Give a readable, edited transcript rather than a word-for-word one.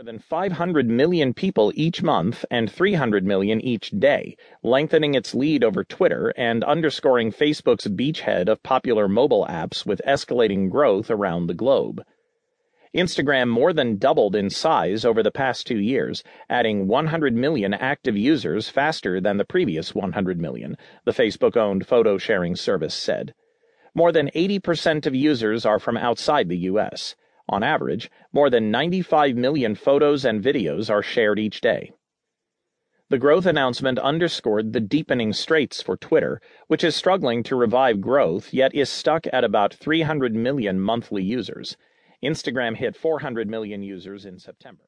More than 500 million people each month and 300 million each day, lengthening its lead over Twitter and underscoring Facebook's beachhead of popular mobile apps with escalating growth around the globe. Instagram more than doubled in size over the past 2 years, adding 100 million active users faster than the previous 100 million, the Facebook-owned photo-sharing service said. More than 80% of users are from outside the U.S. On average, more than 95 million photos and videos are shared each day. The growth announcement underscored the deepening straits for Twitter, which is struggling to revive growth yet is stuck at about 300 million monthly users. Instagram hit 400 million users in September.